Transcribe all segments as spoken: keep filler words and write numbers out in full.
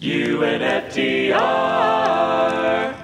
U N F T R.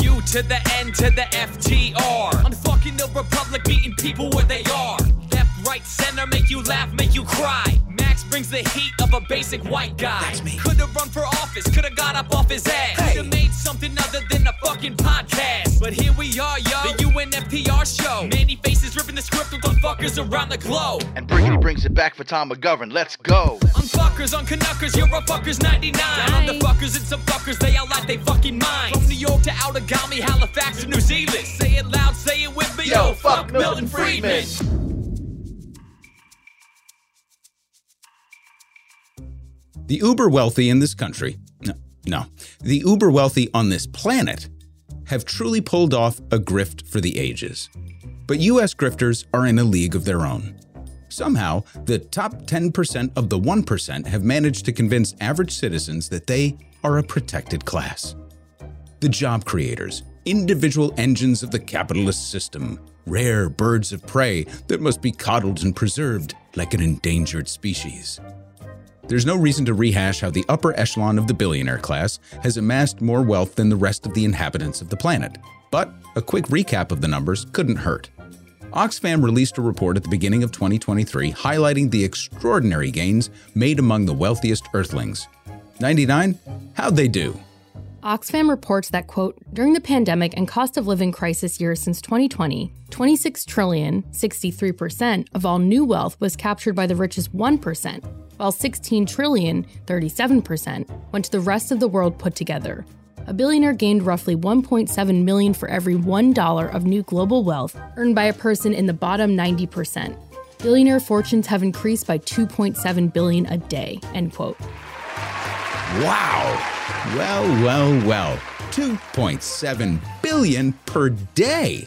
U to the N to the F T R. I'm fucking the Republic, meeting people where they are. Left, right, center, make you laugh, make you cry. Max brings the heat of a basic white guy. That's me. Could've run for office, could've got up off his ass. Hey. Could've made something other than a fucking podcast. But here we are, yo, the U N F T R show. Many faces ripping the script with the fuckers around the globe. And Brickety brings it back for Tom McGovern, let's go. I'm fuckers on Canuckers, you're a fuckers ninety-nine. I'm the fuckers and some fuckers, they all out they fucking minds. From New York to Outagamie, Halifax to New Zealand. Say it loud, say it with me, yo, yo fuck, fuck Milton Friedman. Friedman. The uber-wealthy in this country, no, no, the uber-wealthy on this planet have truly pulled off a grift for the ages. But U S grifters are in a league of their own. Somehow, the top ten percent of the one percent have managed to convince average citizens that they are a protected class. The job creators, individual engines of the capitalist system, rare birds of prey that must be coddled and preserved like an endangered species. There's no reason to rehash how the upper echelon of the billionaire class has amassed more wealth than the rest of the inhabitants of the planet, but a quick recap of the numbers couldn't hurt. Oxfam released a report at the beginning of twenty twenty-three highlighting the extraordinary gains made among the wealthiest Earthlings. ninety-nine? How'd they do? Oxfam reports that, quote, during the pandemic and cost of living crisis years since twenty twenty, twenty-six trillion dollars, sixty-three percent of all new wealth was captured by the richest one percent, while sixteen trillion dollars, thirty-seven percent, went to the rest of the world put together. A billionaire gained roughly one point seven million dollars for every one dollar of new global wealth earned by a person in the bottom ninety percent. Billionaire fortunes have increased by two point seven billion dollars a day, end quote. Wow. Well, well, well, two point seven billion dollars per day.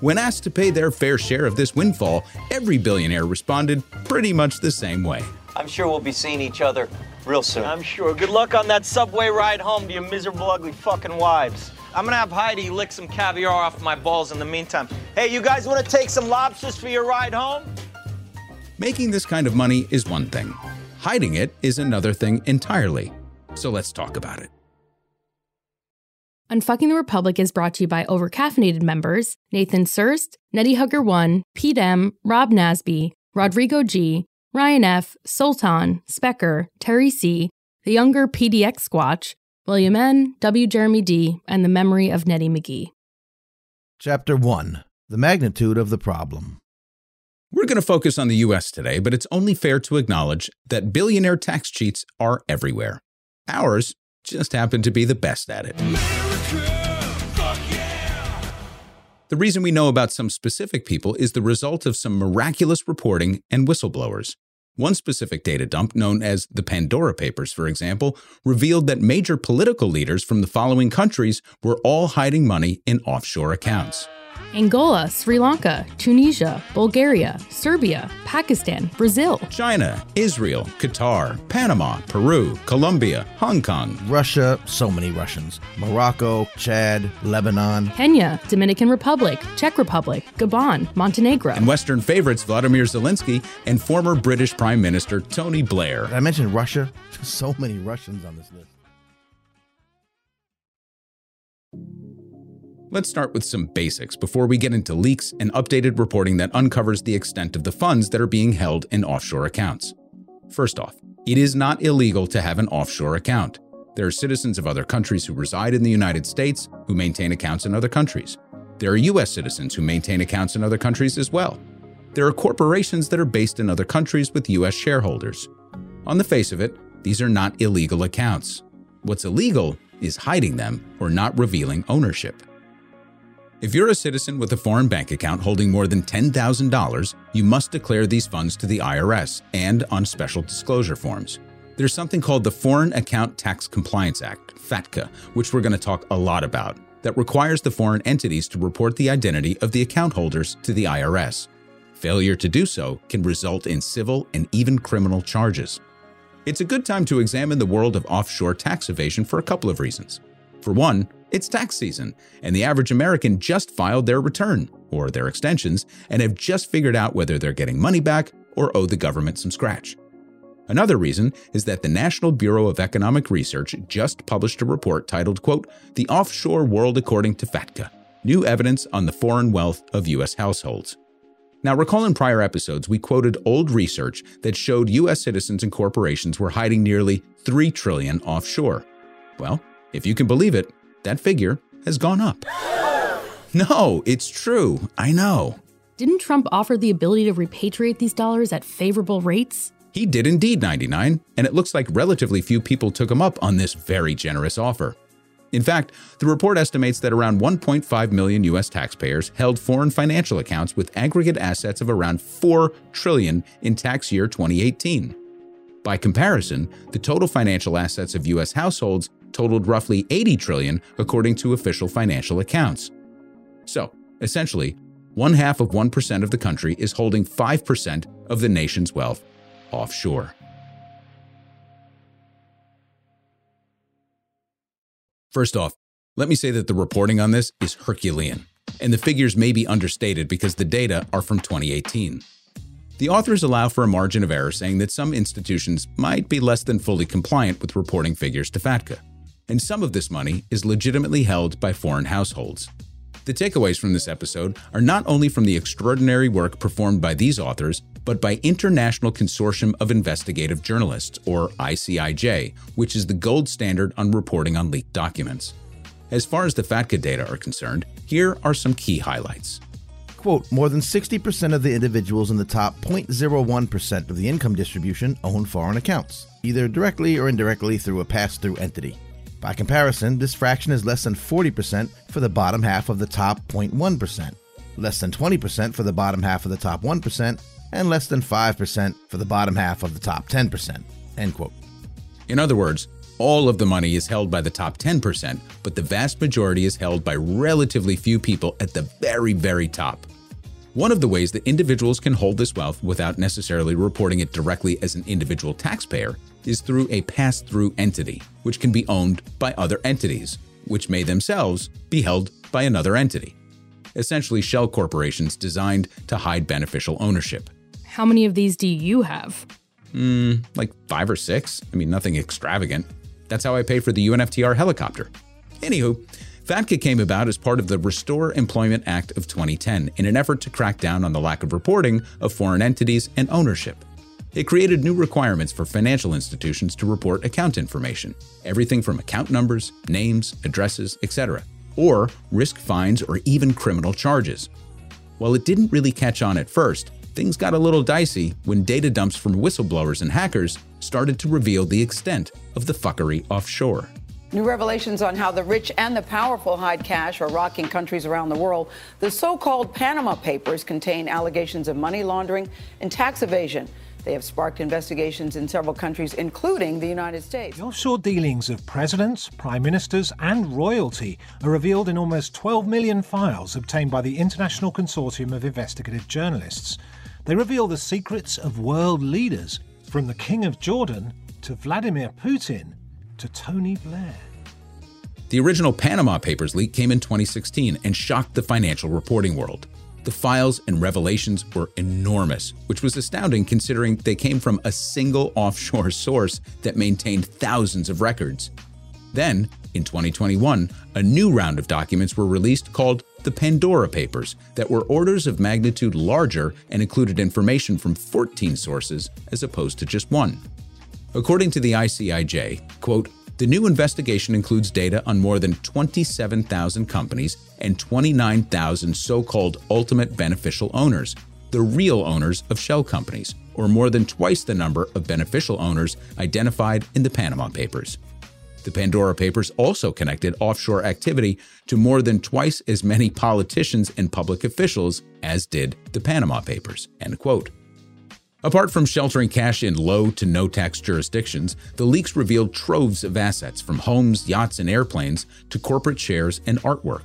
When asked to pay their fair share of this windfall, every billionaire responded pretty much the same way. I'm sure we'll be seeing each other real soon. I'm sure. Good luck on that subway ride home to your miserable, ugly fucking wives. I'm gonna have Heidi lick some caviar off my balls in the meantime. Hey, you guys wanna take some lobsters for your ride home? Making this kind of money is one thing. Hiding it is another thing entirely. So let's talk about it. Unfucking the Republic is brought to you by Overcaffeinated members Nathan Surst, Nettie Hugger one, Pete M, Rob Nasby, Rodrigo G, Ryan F, Sultan, Specker, Terry C, the younger P D X Squatch, William N, W. Jeremy D, and the memory of Nettie McGee. Chapter one. The magnitude of the problem. We're going to focus on the U S today, but it's only fair to acknowledge that billionaire tax cheats are everywhere. Ours just happen to be the best at it. America, fuck yeah! The reason we know about some specific people is the result of some miraculous reporting and whistleblowers. One specific data dump, known as the Pandora Papers, for example, revealed that major political leaders from the following countries were all hiding money in offshore accounts. Angola, Sri Lanka, Tunisia, Bulgaria, Serbia, Pakistan, Brazil, China, Israel, Qatar, Panama, Peru, Colombia, Hong Kong, Russia, so many Russians, Morocco, Chad, Lebanon, Kenya, Dominican Republic, Czech Republic, Gabon, Montenegro, and Western favorites Vladimir Zelensky and former British Prime Minister Tony Blair. Did I mention Russia? So many Russians on this list. Let's start with some basics before we get into leaks and updated reporting that uncovers the extent of the funds that are being held in offshore accounts. First off, it is not illegal to have an offshore account. There are citizens of other countries who reside in the United States who maintain accounts in other countries. There are U S citizens who maintain accounts in other countries as well. There are corporations that are based in other countries with U S shareholders. On the face of it, these are not illegal accounts. What's illegal is hiding them or not revealing ownership. If you're a citizen with a foreign bank account holding more than ten thousand dollars, you must declare these funds to the I R S and on special disclosure forms. There's something called the Foreign Account Tax Compliance Act, FATCA, which we're going to talk a lot about, that requires the foreign entities to report the identity of the account holders to the I R S. Failure to do so can result in civil and even criminal charges. It's a good time to examine the world of offshore tax evasion for a couple of reasons. For one, it's tax season, and the average American just filed their return, or their extensions, and have just figured out whether they're getting money back or owe the government some scratch. Another reason is that the National Bureau of Economic Research just published a report titled, quote, "The Offshore World According to FATCA, New Evidence on the Foreign Wealth of U S Households." Now, recall in prior episodes, we quoted old research that showed U S citizens and corporations were hiding nearly three trillion dollars offshore. Well, if you can believe it, that figure has gone up. No, it's true. I know. Didn't Trump offer the ability to repatriate these dollars at favorable rates? He did indeed, ninety-nine, and it looks like relatively few people took him up on this very generous offer. In fact, the report estimates that around one point five million U S taxpayers held foreign financial accounts with aggregate assets of around four trillion dollars in tax year twenty eighteen. By comparison, the total financial assets of U S households totaled roughly eighty trillion dollars according to official financial accounts. So, essentially, one half of one percent of the country is holding five percent of the nation's wealth offshore. First off, let me say that the reporting on this is Herculean, and the figures may be understated because the data are from twenty eighteen. The authors allow for a margin of error, saying that some institutions might be less than fully compliant with reporting figures to FATCA, and some of this money is legitimately held by foreign households. The takeaways from this episode are not only from the extraordinary work performed by these authors, but by International Consortium of Investigative Journalists, or I C I J, which is the gold standard on reporting on leaked documents. As far as the FATCA data are concerned, here are some key highlights. Quote, "More than sixty percent of the individuals in the top zero point zero one percent of the income distribution own foreign accounts, either directly or indirectly through a pass-through entity. By comparison, this fraction is less than forty percent for the bottom half of the top zero point one percent, less than twenty percent for the bottom half of the top one percent, and less than five percent for the bottom half of the top ten percent, end quote. In other words, all of the money is held by the top ten percent, but the vast majority is held by relatively few people at the very, very top. One of the ways that individuals can hold this wealth without necessarily reporting it directly as an individual taxpayer is through a pass-through entity, which can be owned by other entities, which may themselves be held by another entity. Essentially shell corporations designed to hide beneficial ownership. How many of these do you have? Hmm, like five or six. I mean, nothing extravagant. That's how I pay for the U N F T R helicopter. Anywho, FATCA came about as part of the Restore Employment Act of twenty ten in an effort to crack down on the lack of reporting of foreign entities and ownership. It created new requirements for financial institutions to report account information, everything from account numbers, names, addresses, et cetera, or risk fines or even criminal charges. While it didn't really catch on at first, things got a little dicey when data dumps from whistleblowers and hackers started to reveal the extent of the fuckery offshore. New revelations on how the rich and the powerful hide cash are rocking countries around the world. The so-called Panama Papers contain allegations of money laundering and tax evasion. They have sparked investigations in several countries, including the United States. The offshore dealings of presidents, prime ministers, and royalty are revealed in almost twelve million files obtained by the International Consortium of Investigative Journalists. They reveal the secrets of world leaders, from the King of Jordan to Vladimir Putin to Tony Blair. The original Panama Papers leak came in twenty sixteen and shocked the financial reporting world. The files and revelations were enormous, which was astounding considering they came from a single offshore source that maintained thousands of records. Then, in twenty twenty-one, a new round of documents were released called the Pandora Papers that were orders of magnitude larger and included information from fourteen sources as opposed to just one. According to the I C I J, quote, "The new investigation includes data on more than twenty-seven thousand companies and twenty-nine thousand so-called ultimate beneficial owners, the real owners of shell companies, or more than twice the number of beneficial owners identified in the Panama Papers. The Pandora Papers also connected offshore activity to more than twice as many politicians and public officials as did the Panama Papers," end quote. Apart from sheltering cash in low to no tax jurisdictions, the leaks revealed troves of assets from homes, yachts, and airplanes to corporate shares and artwork.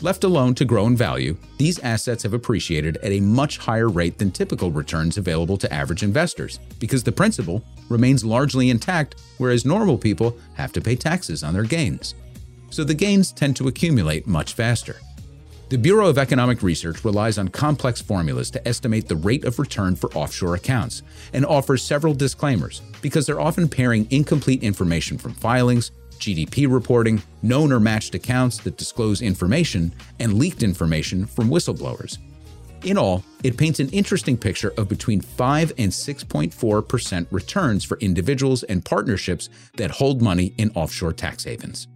Left alone to grow in value, these assets have appreciated at a much higher rate than typical returns available to average investors because the principal remains largely intact, whereas normal people have to pay taxes on their gains. So the gains tend to accumulate much faster. The Bureau of Economic Research relies on complex formulas to estimate the rate of return for offshore accounts and offers several disclaimers because they're often pairing incomplete information from filings, G D P reporting, known or matched accounts that disclose information, and leaked information from whistleblowers. In all, it paints an interesting picture of between five and six point four percent returns for individuals and partnerships that hold money in offshore tax havens.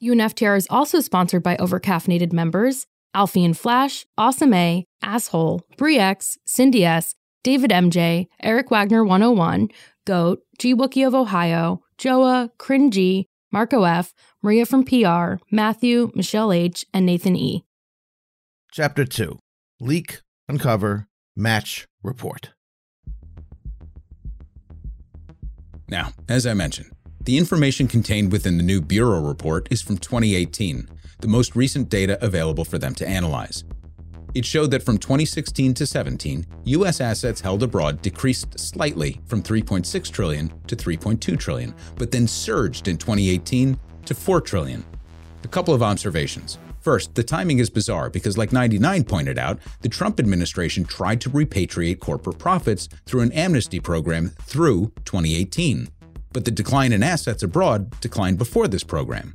U N F T R is also sponsored by overcaffeinated members Alfie and Flash, Awesome A, Asshole, BreeX, Cindy S, David M J, Eric Wagner one oh one, Goat, G Wookie of Ohio, Joa, Cringy, Marco F, Maria from P R, Matthew, Michelle H, and Nathan E. Chapter two. Leak, Uncover, Match, Report. Now, as I mentioned, the information contained within the new Bureau report is from twenty eighteen, the most recent data available for them to analyze. It showed that from twenty sixteen to seventeen, U S assets held abroad decreased slightly from three point six trillion dollars to three point two trillion dollars, but then surged in twenty eighteen to four trillion dollars. A couple of observations. First, the timing is bizarre because, like ninety-nine pointed out, the Trump administration tried to repatriate corporate profits through an amnesty program through twenty eighteen. But the decline in assets abroad declined before this program.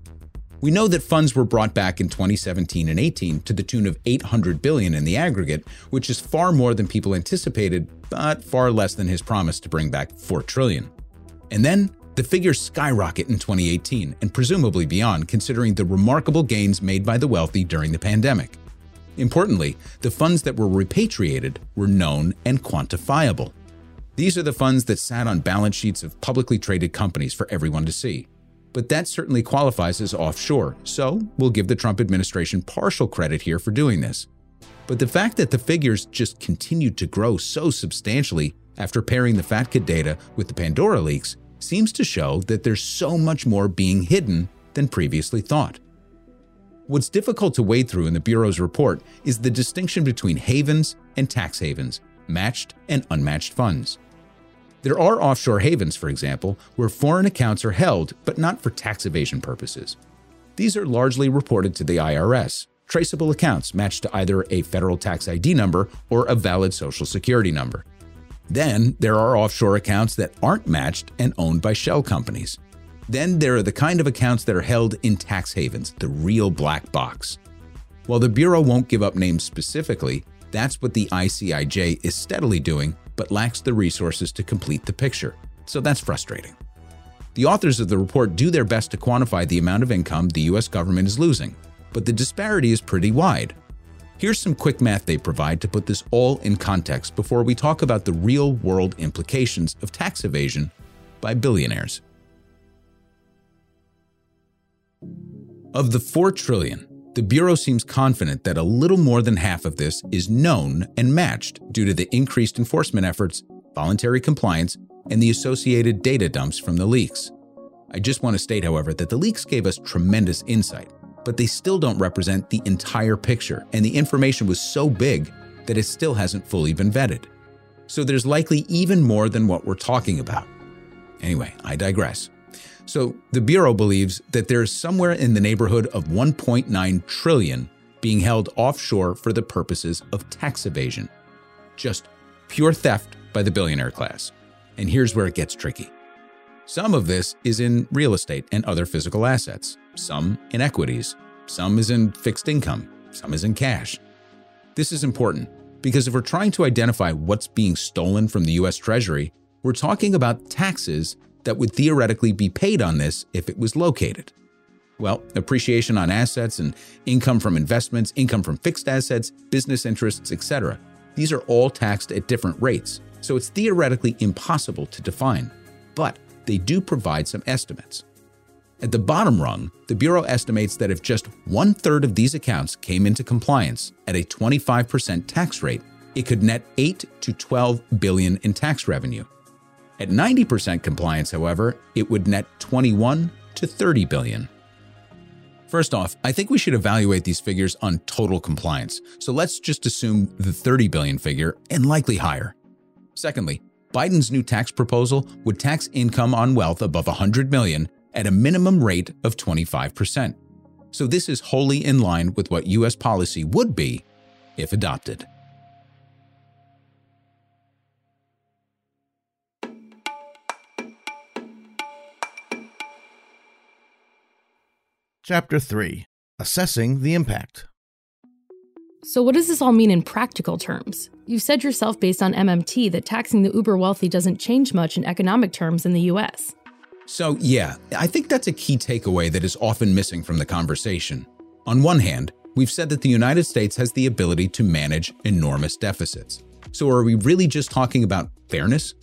We know that funds were brought back in twenty seventeen and eighteen to the tune of eight hundred billion dollars in the aggregate, which is far more than people anticipated, but far less than his promise to bring back four trillion dollars. And then the figures skyrocket in twenty eighteen and presumably beyond, considering the remarkable gains made by the wealthy during the pandemic. Importantly, the funds that were repatriated were known and quantifiable. These are the funds that sat on balance sheets of publicly traded companies for everyone to see. But that certainly qualifies as offshore, so we'll give the Trump administration partial credit here for doing this. But the fact that the figures just continued to grow so substantially after pairing the FATCA data with the Pandora leaks seems to show that there's so much more being hidden than previously thought. What's difficult to wade through in the Bureau's report is the distinction between havens and tax havens, matched and unmatched funds. There are offshore havens, for example, where foreign accounts are held, but not for tax evasion purposes. These are largely reported to the I R S, traceable accounts matched to either a federal tax I D number or a valid Social Security number. Then there are offshore accounts that aren't matched and owned by shell companies. Then there are the kind of accounts that are held in tax havens, the real black box. While the Bureau won't give up names specifically, that's what the I C I J is steadily doing, but lacks the resources to complete the picture. So that's frustrating. The authors of the report do their best to quantify the amount of income the U S government is losing, but the disparity is pretty wide. Here's some quick math they provide to put this all in context before we talk about the real-world implications of tax evasion by billionaires. Of the four trillion dollars, the Bureau seems confident that a little more than half of this is known and matched due to the increased enforcement efforts, voluntary compliance, and the associated data dumps from the leaks. I just want to state, however, that the leaks gave us tremendous insight, but they still don't represent the entire picture, and the information was so big that it still hasn't fully been vetted. So there's likely even more than what we're talking about. Anyway, I digress. So the Bureau believes that there's somewhere in the neighborhood of one point nine trillion dollars being held offshore for the purposes of tax evasion. Just pure theft by the billionaire class. And here's where it gets tricky. Some of this is in real estate and other physical assets, some in equities, some is in fixed income, some is in cash. This is important because if we're trying to identify what's being stolen from the U S Treasury, we're talking about taxes that would theoretically be paid on this if it was located. Well, appreciation on assets and income from investments, income from fixed assets, business interests, et cetera. These are all taxed at different rates, so it's theoretically impossible to define, but they do provide some estimates. At the bottom rung, the Bureau estimates that if just one third of these accounts came into compliance at a twenty-five percent tax rate, it could net eight to twelve billion dollars in tax revenue. At ninety percent compliance, however, it would net twenty-one to thirty billion dollars. First off, I think we should evaluate these figures on total compliance, so let's just assume the thirty billion dollars figure and likely higher. Secondly, Biden's new tax proposal would tax income on wealth above one hundred million dollars at a minimum rate of twenty-five percent. So this is wholly in line with what U S policy would be if adopted. Chapter three. Assessing the Impact. So what does this all mean in practical terms? You said yourself based on M M T that taxing the uber-wealthy doesn't change much in economic terms in the U S. So yeah, I think that's a key takeaway that is often missing from the conversation. On one hand, we've said that the United States has the ability to manage enormous deficits. So are we really just talking about fairness?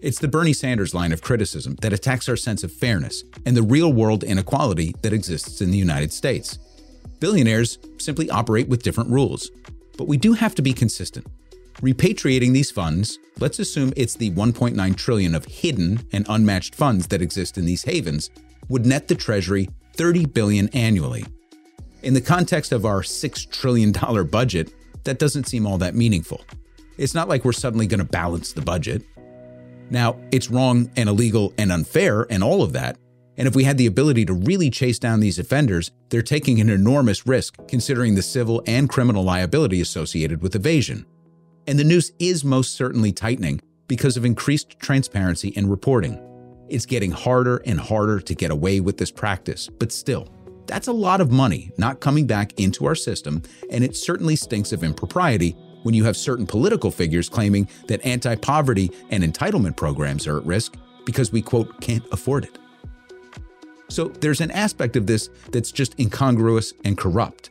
It's the Bernie Sanders line of criticism that attacks our sense of fairness and the real-world inequality that exists in the United States. Billionaires simply operate with different rules, but we do have to be consistent. Repatriating these funds, let's assume it's the one point nine trillion dollars of hidden and unmatched funds that exist in these havens, would net the Treasury thirty billion dollars annually. In the context of our six trillion dollars budget, that doesn't seem all that meaningful. It's not like we're suddenly going to balance the budget. Now, it's wrong and illegal and unfair and all of that. And if we had the ability to really chase down these offenders, they're taking an enormous risk considering the civil and criminal liability associated with evasion. And the noose is most certainly tightening because of increased transparency and reporting. It's getting harder and harder to get away with this practice, but still, that's a lot of money not coming back into our system, and it certainly stinks of impropriety when you have certain political figures claiming that anti-poverty and entitlement programs are at risk because we, quote, can't afford it. So there's an aspect of this that's just incongruous and corrupt.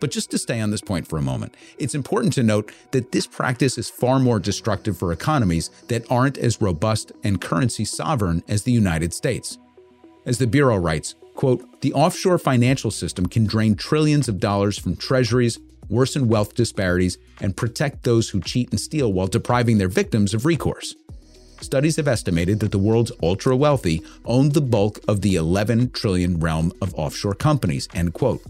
But just to stay on this point for a moment, it's important to note that this practice is far more destructive for economies that aren't as robust and currency sovereign as the United States. As the Bureau writes, quote, the offshore financial system can drain trillions of dollars from treasuries, worsen wealth disparities, and protect those who cheat and steal while depriving their victims of recourse. Studies have estimated that the world's ultra-wealthy owned the bulk of the eleven trillion realm of offshore companies, end quote.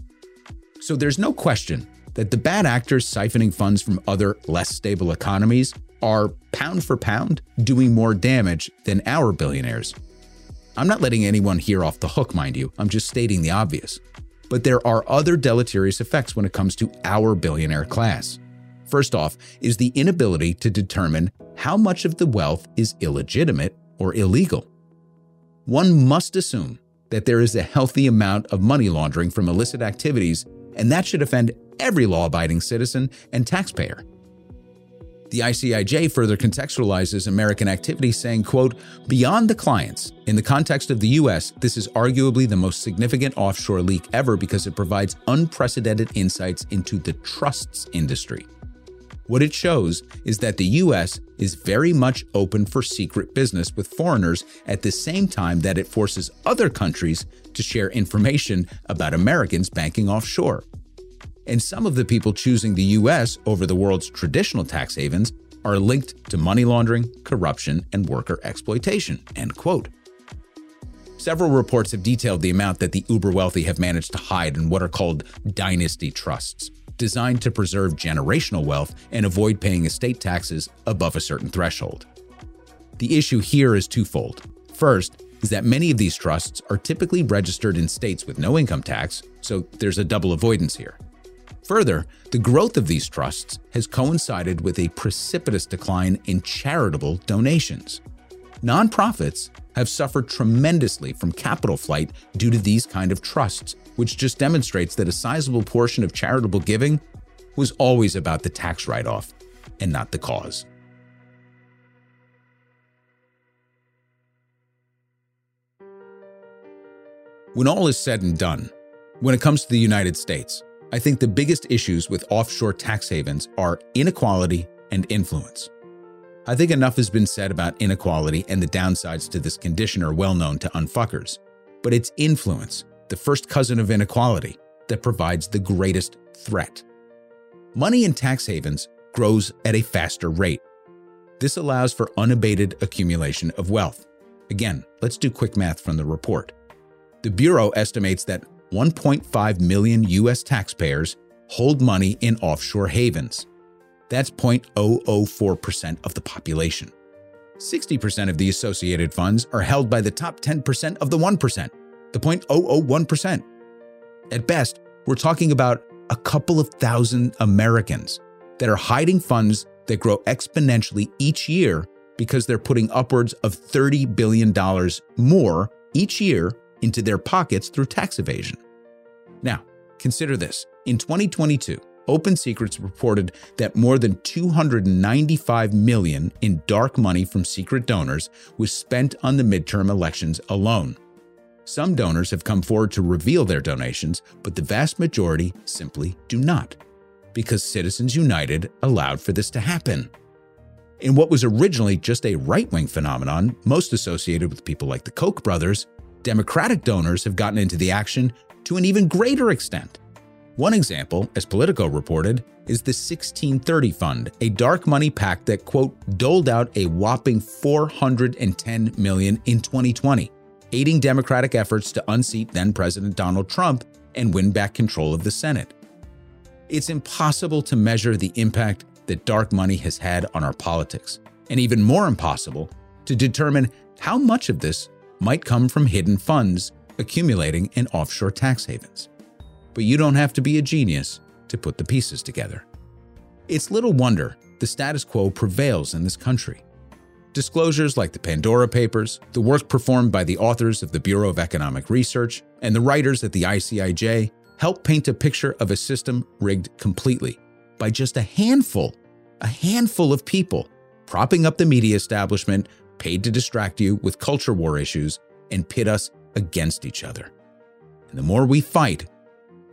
So there's no question that the bad actors siphoning funds from other, less stable economies are, pound for pound, doing more damage than our billionaires. I'm not letting anyone here off the hook, mind you. I'm just stating the obvious. But there are other deleterious effects when it comes to our billionaire class. First off is the inability to determine how much of the wealth is illegitimate or illegal. One must assume that there is a healthy amount of money laundering from illicit activities, and that should offend every law-abiding citizen and taxpayer. The I C I J further contextualizes American activity saying, quote, beyond the clients, in the context of the U S, this is arguably the most significant offshore leak ever because it provides unprecedented insights into the trusts industry. What it shows is that the U S is very much open for secret business with foreigners at the same time that it forces other countries to share information about Americans banking offshore. And some of the people choosing the U S over the world's traditional tax havens are linked to money laundering, corruption, and worker exploitation, end quote. Several reports have detailed the amount that the uber-wealthy have managed to hide in what are called dynasty trusts, designed to preserve generational wealth and avoid paying estate taxes above a certain threshold. The issue here is twofold. First is that many of these trusts are typically registered in states with no income tax, so there's a double avoidance here. Further, the growth of these trusts has coincided with a precipitous decline in charitable donations. Nonprofits have suffered tremendously from capital flight due to these kind of trusts, which just demonstrates that a sizable portion of charitable giving was always about the tax write-off and not the cause. When all is said and done, when it comes to the United States, I think the biggest issues with offshore tax havens are inequality and influence. I think enough has been said about inequality and the downsides to this condition are well known to unfuckers, but it's influence, the first cousin of inequality, that provides the greatest threat. Money in tax havens grows at a faster rate. This allows for unabated accumulation of wealth. Again, let's do quick math from the report. The Bureau estimates that one point five million U S taxpayers hold money in offshore havens. That's zero point zero zero four percent of the population. sixty percent of the associated funds are held by the top ten percent of the one percent, the zero point zero zero one percent. At best, we're talking about a couple of thousand Americans that are hiding funds that grow exponentially each year because they're putting upwards of thirty billion dollars more each year into their pockets through tax evasion. Now, consider this. In twenty twenty-two, OpenSecrets reported that more than two hundred ninety-five million dollars in dark money from secret donors was spent on the midterm elections alone. Some donors have come forward to reveal their donations, but the vast majority simply do not, because Citizens United allowed for this to happen. In what was originally just a right-wing phenomenon, most associated with people like the Koch brothers, Democratic donors have gotten into the action to an even greater extent. One example, as Politico reported, is the sixteen thirty Fund, a dark money pact that, quote, doled out a whopping four hundred ten million dollars in twenty twenty, aiding Democratic efforts to unseat then-President Donald Trump and win back control of the Senate. It's impossible to measure the impact that dark money has had on our politics, and even more impossible to determine how much of this might come from hidden funds accumulating in offshore tax havens. But you don't have to be a genius to put the pieces together. It's little wonder the status quo prevails in this country. Disclosures like the Pandora Papers, the work performed by the authors of the Bureau of Economic Research, and the writers at the I C I J help paint a picture of a system rigged completely by just a handful, a handful of people propping up the media establishment, paid to distract you with culture war issues and pit us against each other. And the more we fight,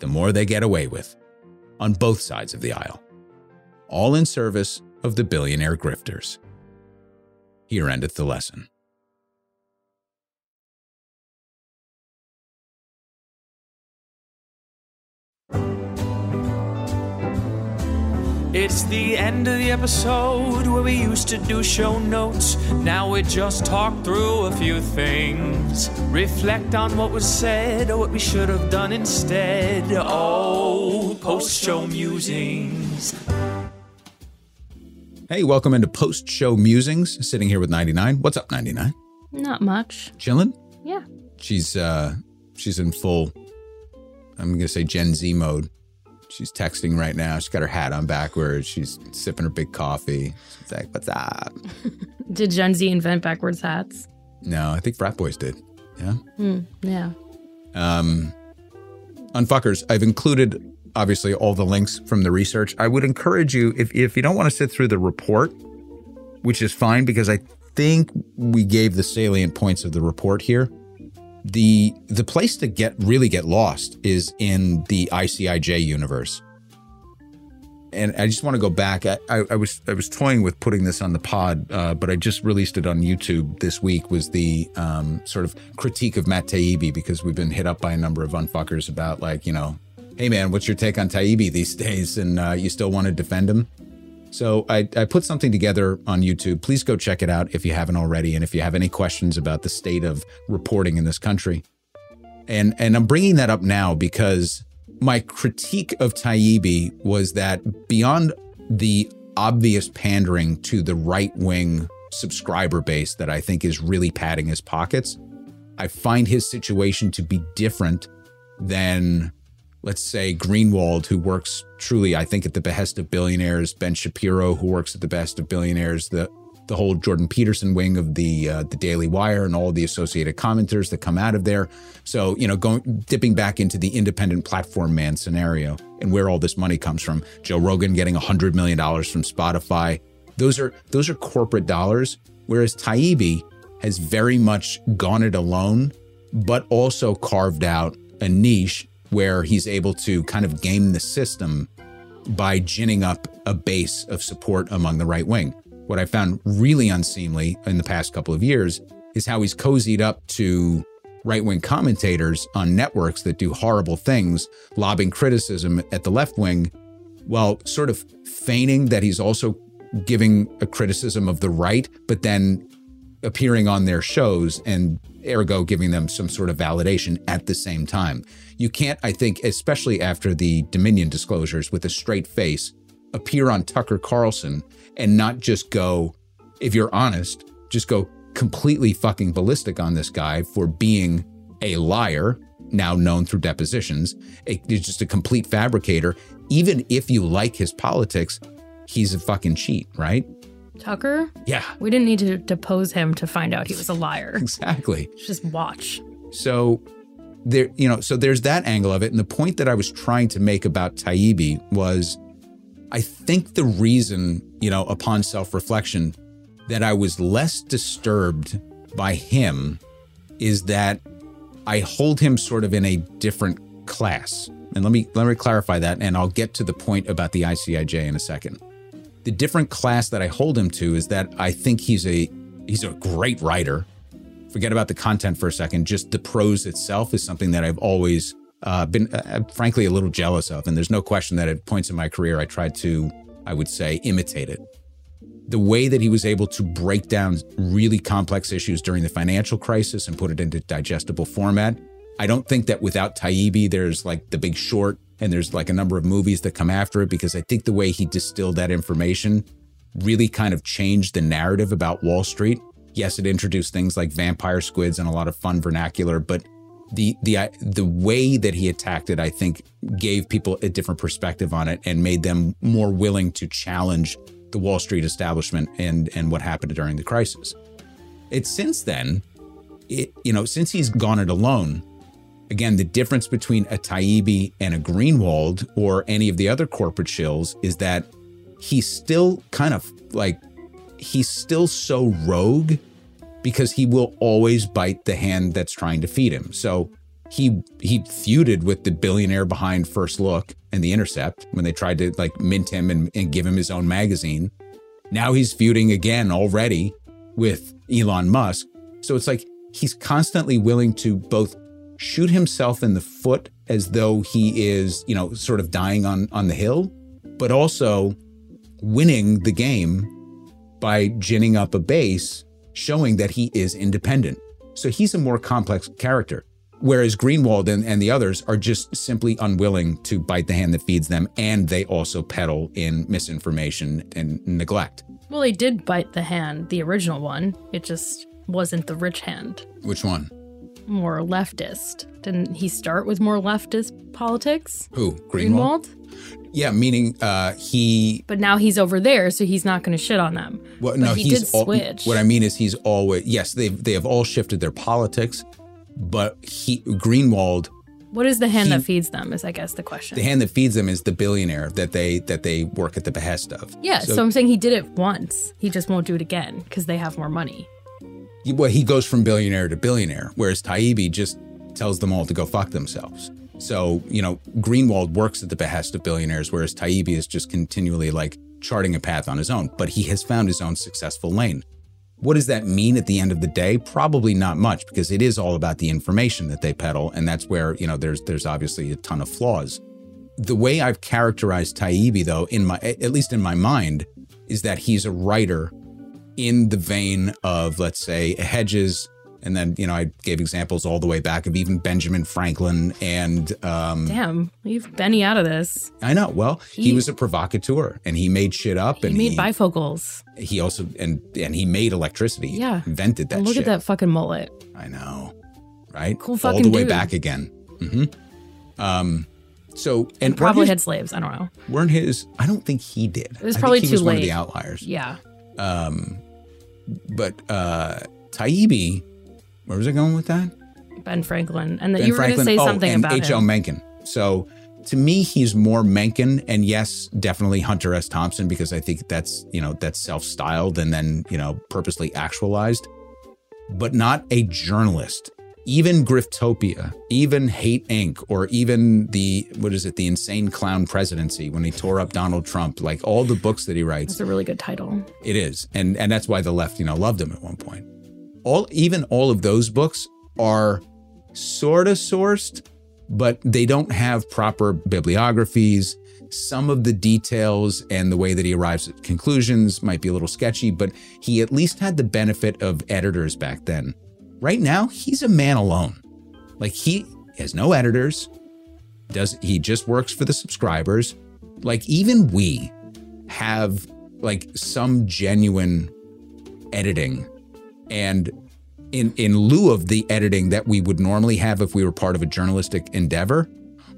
the more they get away with, on both sides of the aisle, all in service of the billionaire grifters. Here endeth the lesson. It's the end of the episode where we used to do show notes. Now we just talk through a few things. Reflect on what was said or what we should have done instead. Oh, post-show musings. Hey, welcome into post-show musings. Sitting here with ninety-nine. What's up, ninety-nine? Not much. Chilling? Yeah. She's, uh, she's in full, I'm going to say Gen Z mode. She's texting right now. She's got her hat on backwards. She's sipping her big coffee. She's like, what's up? Did Gen Z invent backwards hats? No, I think frat boys did. Yeah? Mm, yeah. Um, unfuckers, I've included, obviously, all the links from the research. I would encourage you, if, if you don't want to sit through the report, which is fine because I think we gave the salient points of the report here. The the place to get really get lost is in the I C I J universe. And I just want to go back. I, I, I was I was toying with putting this on the pod, uh, but I just released it on YouTube this week, was the um, sort of critique of Matt Taibbi, because we've been hit up by a number of unfuckers about, like, you know, hey, man, what's your take on Taibbi these days? And uh, you still want to defend him? So I, I put something together on YouTube. Please go check it out if you haven't already, and if you have any questions about the state of reporting in this country. And and I'm bringing that up now because my critique of Taibbi was that beyond the obvious pandering to the right-wing subscriber base that I think is really padding his pockets, I find his situation to be different than, let's say, Greenwald, who works truly, I think, at the behest of billionaires, Ben Shapiro, who works at the behest of billionaires, the the whole Jordan Peterson wing of the uh, the Daily Wire and all the associated commenters that come out of there. So, you know, going dipping back into the independent platform man scenario and where all this money comes from. Joe Rogan getting one hundred million dollars from Spotify. Those are those are corporate dollars, whereas Taibbi has very much gone it alone, but also carved out a niche where he's able to kind of game the system by ginning up a base of support among the right wing. What I found really unseemly in the past couple of years is how he's cozied up to right-wing commentators on networks that do horrible things, lobbing criticism at the left wing, while sort of feigning that he's also giving a criticism of the right, but then appearing on their shows and ergo giving them some sort of validation at the same time. You can't, I think, especially after the Dominion disclosures, with a straight face, appear on Tucker Carlson and not just go, if you're honest, just go completely fucking ballistic on this guy for being a liar, now known through depositions. He's just a complete fabricator. Even if you like his politics, he's a fucking cheat, right? Tucker? Yeah. We didn't need to depose him to find out he was a liar. Exactly. Just watch. So there, you know, so there's that angle of it. And the point that I was trying to make about Taibbi was, I think the reason, you know, upon self-reflection, that I was less disturbed by him is that I hold him sort of in a different class. And let me let me clarify that, and I'll get to the point about the I C I J in a second. The different class that I hold him to is that I think he's a he's a great writer. Forget about the content for a second. Just the prose itself is something that I've always uh, been, uh, frankly, a little jealous of. And there's no question that at points in my career, I tried to, I would say, imitate it. The way that he was able to break down really complex issues during the financial crisis and put it into digestible format. I don't think that without Taibbi, there's like The Big Short and there's like a number of movies that come after it, because I think the way he distilled that information really kind of changed the narrative about Wall Street. Yes, it introduced things like vampire squids and a lot of fun vernacular, but the the the way that he attacked it, I think, gave people a different perspective on it and made them more willing to challenge the Wall Street establishment and, and what happened during the crisis. It's since then, it, you know, since he's gone it alone, again, the difference between a Taibbi and a Greenwald or any of the other corporate shills is that he's still kind of like, he's still so rogue because he will always bite the hand that's trying to feed him. So he he feuded with the billionaire behind First Look and The Intercept when they tried to like mint him and, and give him his own magazine. Now he's feuding again already with Elon Musk. So it's like he's constantly willing to both shoot himself in the foot as though he is, you know, sort of dying on, on the hill, but also winning the game by ginning up a base, showing that he is independent. So he's a more complex character, whereas Greenwald and, and the others are just simply unwilling to bite the hand that feeds them, and they also peddle in misinformation and neglect. Well, he did bite the hand, the original one. It just wasn't the rich hand. Which one? More leftist. Didn't he start with more leftist politics? Who? Greenwald? Greenwald? Yeah, meaning uh, he... But now he's over there, so he's not going to shit on them. Well, but no, he he's did al- switch. What I mean is he's always... Yes, they've, they have all shifted their politics, but he Greenwald... What is the hand he, that feeds them is, I guess, the question. The hand that feeds them is the billionaire that they that they work at the behest of. Yeah, so, so I'm saying he did it once. He just won't do it again because they have more money. Well, he goes from billionaire to billionaire, whereas Taibbi just tells them all to go fuck themselves. So, you know, Greenwald works at the behest of billionaires, whereas Taibbi is just continually like charting a path on his own. But he has found his own successful lane. What does that mean at the end of the day? Probably not much, because it is all about the information that they peddle. And that's where, you know, there's there's obviously a ton of flaws. The way I've characterized Taibbi, though, in my at least in my mind, is that he's a writer in the vein of, let's say, Hedges, and then, you know, I gave examples all the way back of even Benjamin Franklin and... Um, Damn, leave Benny out of this. I know. Well, he, he was a provocateur, and he made shit up. He and made he, bifocals. He also, and and he made electricity. Yeah. Invented that and look shit. Look at that fucking mullet. I know. Right? Cool fucking dude. All the way dude. back again. Mm-hmm. Um, so... And, and probably his, had slaves. I don't know. Weren't his... I don't think he did. It was probably I think he too was late. One of the outliers. Yeah. Um, but uh, Taibbi... Where was I going with that? Ben Franklin. And that you were going to say oh, something about H. L. Mencken. So to me, he's more Mencken. And yes, definitely Hunter S. Thompson, because I think that's, you know, that's self-styled and then, you know, purposely actualized. But not a journalist. Even Griftopia, even Hate Incorporated, or even the, what is it, the Insane Clown Presidency when he tore up Donald Trump, like all the books that he writes. It's a really good title. It is. And, and that's why the left, you know, loved him at one point. All, even all of those books are sort of sourced, but they don't have proper bibliographies. Some of the details and the way that he arrives at conclusions might be a little sketchy, but he at least had the benefit of editors back then. Right now, he's a man alone. Like, he has no editors. Does he just works for the subscribers. Like, even we have, like, some genuine editing And in in lieu of the editing that we would normally have if we were part of a journalistic endeavor,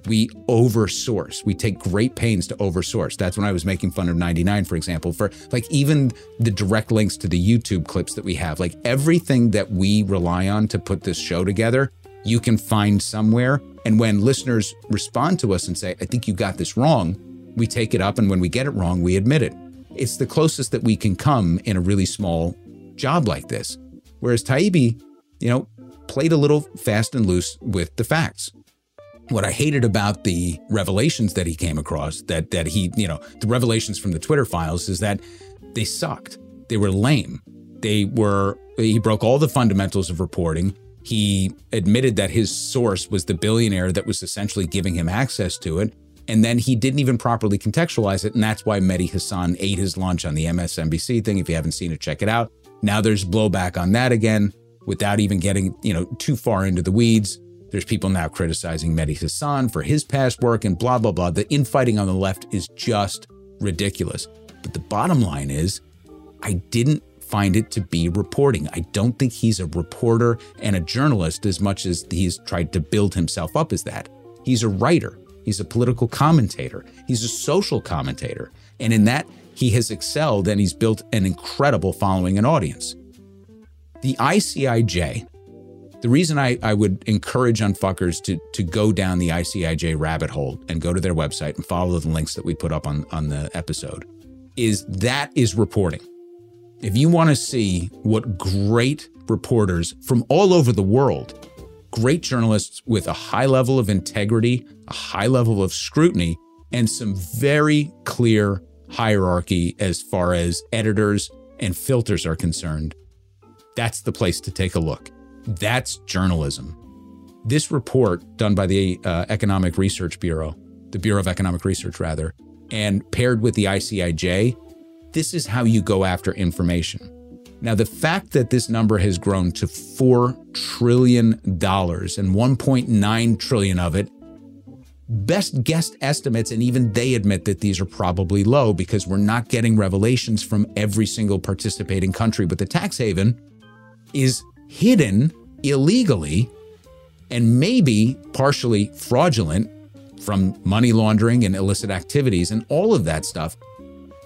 we oversource. We take great pains to oversource. That's when I was making fun of ninety-nine, for example, for like even the direct links to the YouTube clips that we have, like everything that we rely on to put this show together, you can find somewhere. And when listeners respond to us and say, I think you got this wrong, we take it up. And when we get it wrong, we admit it. It's the closest that we can come in a really small job like this. Whereas Taibbi, you know, played a little fast and loose with the facts. What I hated about the revelations that he came across, that that he, you know, the revelations from the Twitter files, is that they sucked. They were lame. They were, he broke all the fundamentals of reporting. He admitted that his source was the billionaire that was essentially giving him access to it. And then he didn't even properly contextualize it. And that's why Mehdi Hassan ate his lunch on the M S N B C thing. If you haven't seen it, check it out. Now there's blowback on that again, without even getting, you know, too far into the weeds. There's people now criticizing Mehdi Hassan for his past work and blah, blah, blah. The infighting on the left is just ridiculous. But the bottom line is, I didn't find it to be reporting. I don't think he's a reporter and a journalist as much as he's tried to build himself up as that. He's a writer. He's a political commentator. He's a social commentator. And in that, he has excelled, and he's built an incredible following and audience. The I C I J... The reason I, I would encourage unfuckers to, to go down the I C I J rabbit hole and go to their website and follow the links that we put up on, on the episode is that is reporting. If you want to see what great reporters from all over the world, great journalists with a high level of integrity, a high level of scrutiny, and some very clear hierarchy as far as editors and filters are concerned, that's the place to take a look. That's journalism. This report done by the uh, Economic Research Bureau, the Bureau of Economic Research, rather, and paired with the I C I J, this is how you go after information. Now, the fact that this number has grown to four trillion dollars and one point nine trillion dollars of it, best guessed estimates, and even they admit that these are probably low because we're not getting revelations from every single participating country, but the tax haven is hidden illegally and maybe partially fraudulent from money laundering and illicit activities and all of that stuff.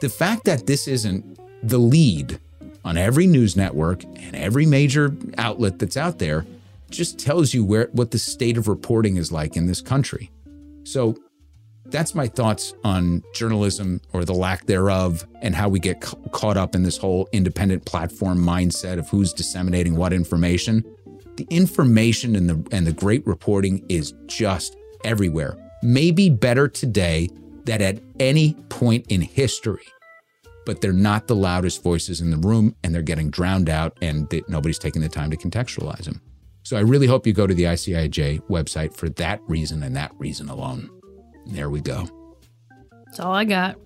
The fact that this isn't the lead on every news network and every major outlet that's out there just tells you where what the state of reporting is like in this country. So that's my thoughts on journalism, or the lack thereof, and how we get ca- caught up in this whole independent platform mindset of who's disseminating what information. The information and the and the great reporting is just everywhere. Maybe better today than at any point in history, but they're not the loudest voices in the room, and they're getting drowned out, and they, nobody's taking the time to contextualize them. So I really hope you go to the I C I J website for that reason and that reason alone. There we go. That's all I got.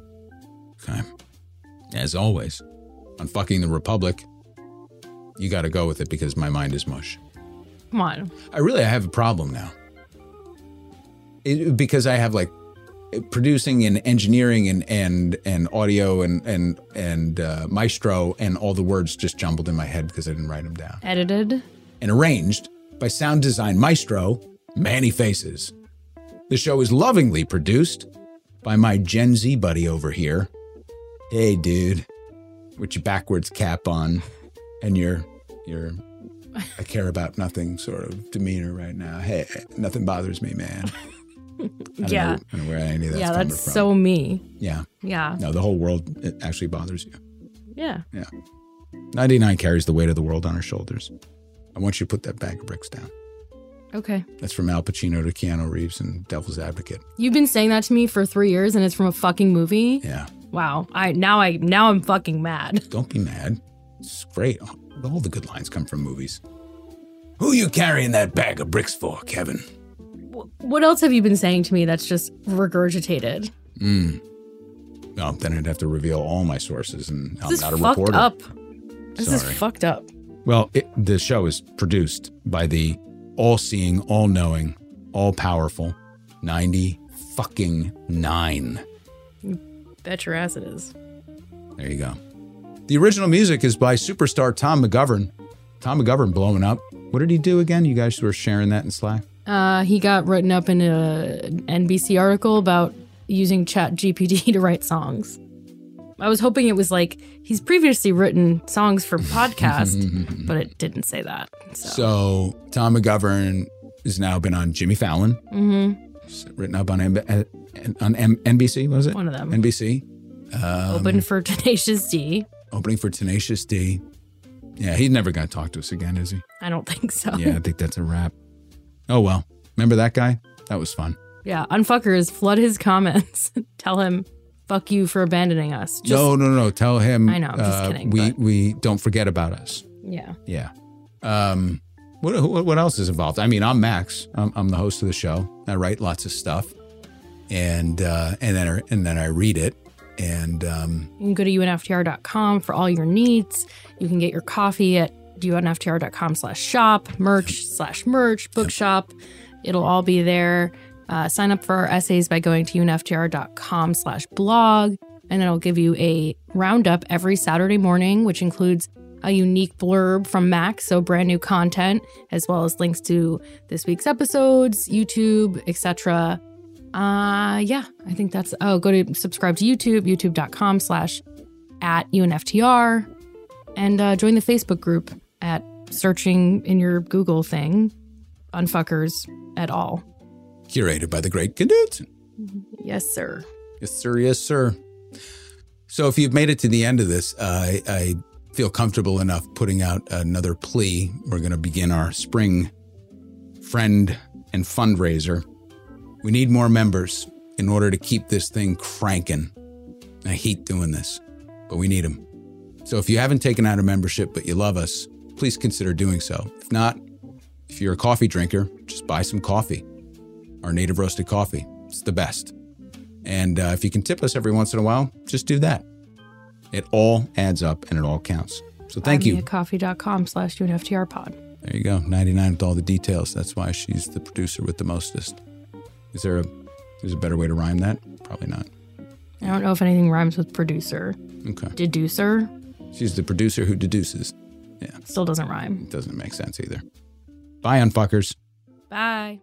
Okay. As always, on Fucking the Republic, you got to go with it because my mind is mush. Come on. I really I have a problem now. It, because I have like producing and engineering and and, and audio and and, and uh, maestro and all the words just jumbled in my head because I didn't write them down. Edited. And arranged by sound design maestro, Manny Faces. The show is lovingly produced by my Gen Z buddy over here. Hey, dude, with your backwards cap on and your, your I care about nothing sort of demeanor right now. Hey, nothing bothers me, man. I don't yeah. Know, I don't know where any of that's yeah, that's from. So me. Yeah. Yeah. No, the whole world, it actually bothers you. Yeah. Yeah. ninety-nine carries the weight of the world on her shoulders. I want you to put that bag of bricks down. Okay. That's from Al Pacino to Keanu Reeves and Devil's Advocate. You've been saying that to me for three years and it's from a fucking movie? Yeah. Wow. I now I now I'm fucking mad. Don't be mad. It's great. All the good lines come from movies. Who you carrying that bag of bricks for, Kevin? W- what else have you been saying to me that's just regurgitated? Mm. Well, then I'd have to reveal all my sources, and this I'm not a reporter. This is fucked up. This Sorry. is fucked up. Well, it, the show is produced by the all-seeing, all-knowing, all-powerful, ninety fucking nine. You bet your ass it is. There you go. The original music is by superstar Tom McGovern Tom McGovern blowing up. What did he do again? You guys were sharing that in Slack. Uh, he got written up in an N B C article about using Chat G P T to write songs. I was hoping it was like he's previously written songs for podcast, but it didn't say that. So. so Tom McGovern has now been on Jimmy Fallon. Mm-hmm. He's written up on M- on M- N B C, was it? One of them. N B C. Um, Open for Tenacious D. Opening for Tenacious D. Yeah, he's never going to talk to us again, is he? I don't think so. Yeah, I think that's a wrap. Oh, well. Remember that guy? That was fun. Yeah, unfuckers, flood his comments. Tell him, fuck you for abandoning us. Just, no, no, no. Tell him. I know, I'm just uh, kidding. We, but... we don't forget about us. Yeah. Yeah. Um, what, what what else is involved? I mean, I'm Max. I'm, I'm the host of the show. I write lots of stuff. And uh, and then I, and then I read it. And um, you can go to U N F T R dot com for all your needs. You can get your coffee at U N F T R dot com slash shop, merch slash merch, bookshop. It'll all be there. Uh, sign up for our essays by going to U N F T R dot com slash blog, and it'll give you a roundup every Saturday morning, which includes a unique blurb from Max, so brand new content, as well as links to this week's episodes, YouTube, et cetera. Uh, yeah, I think that's, oh, go to subscribe to YouTube, youtube dot com slash at U N F T R, and uh, join the Facebook group at searching in your Google thing, unfuckers at all. Curated by the great Knudsen. Yes, sir. Yes, sir. Yes, sir. So if you've made it to the end of this, uh, I, I feel comfortable enough putting out another plea. We're going to begin our spring friend and fundraiser. We need more members in order to keep this thing cranking. I hate doing this, but we need them. So if you haven't taken out a membership, but you love us, please consider doing so. If not, if you're a coffee drinker, just buy some coffee. Our native roasted coffee. It's the best. And uh, if you can tip us every once in a while, just do that. It all adds up and it all counts. So thank you. coffee dot com slash U N F T R pod. There you go. ninety-nine with all the details. That's why she's the producer with the mostest. Is there a there's a better way to rhyme that? Probably not. I don't know if anything rhymes with producer. Okay. Deducer. She's the producer who deduces. Yeah. Still doesn't rhyme. It doesn't make sense either. Bye, unfuckers. Bye.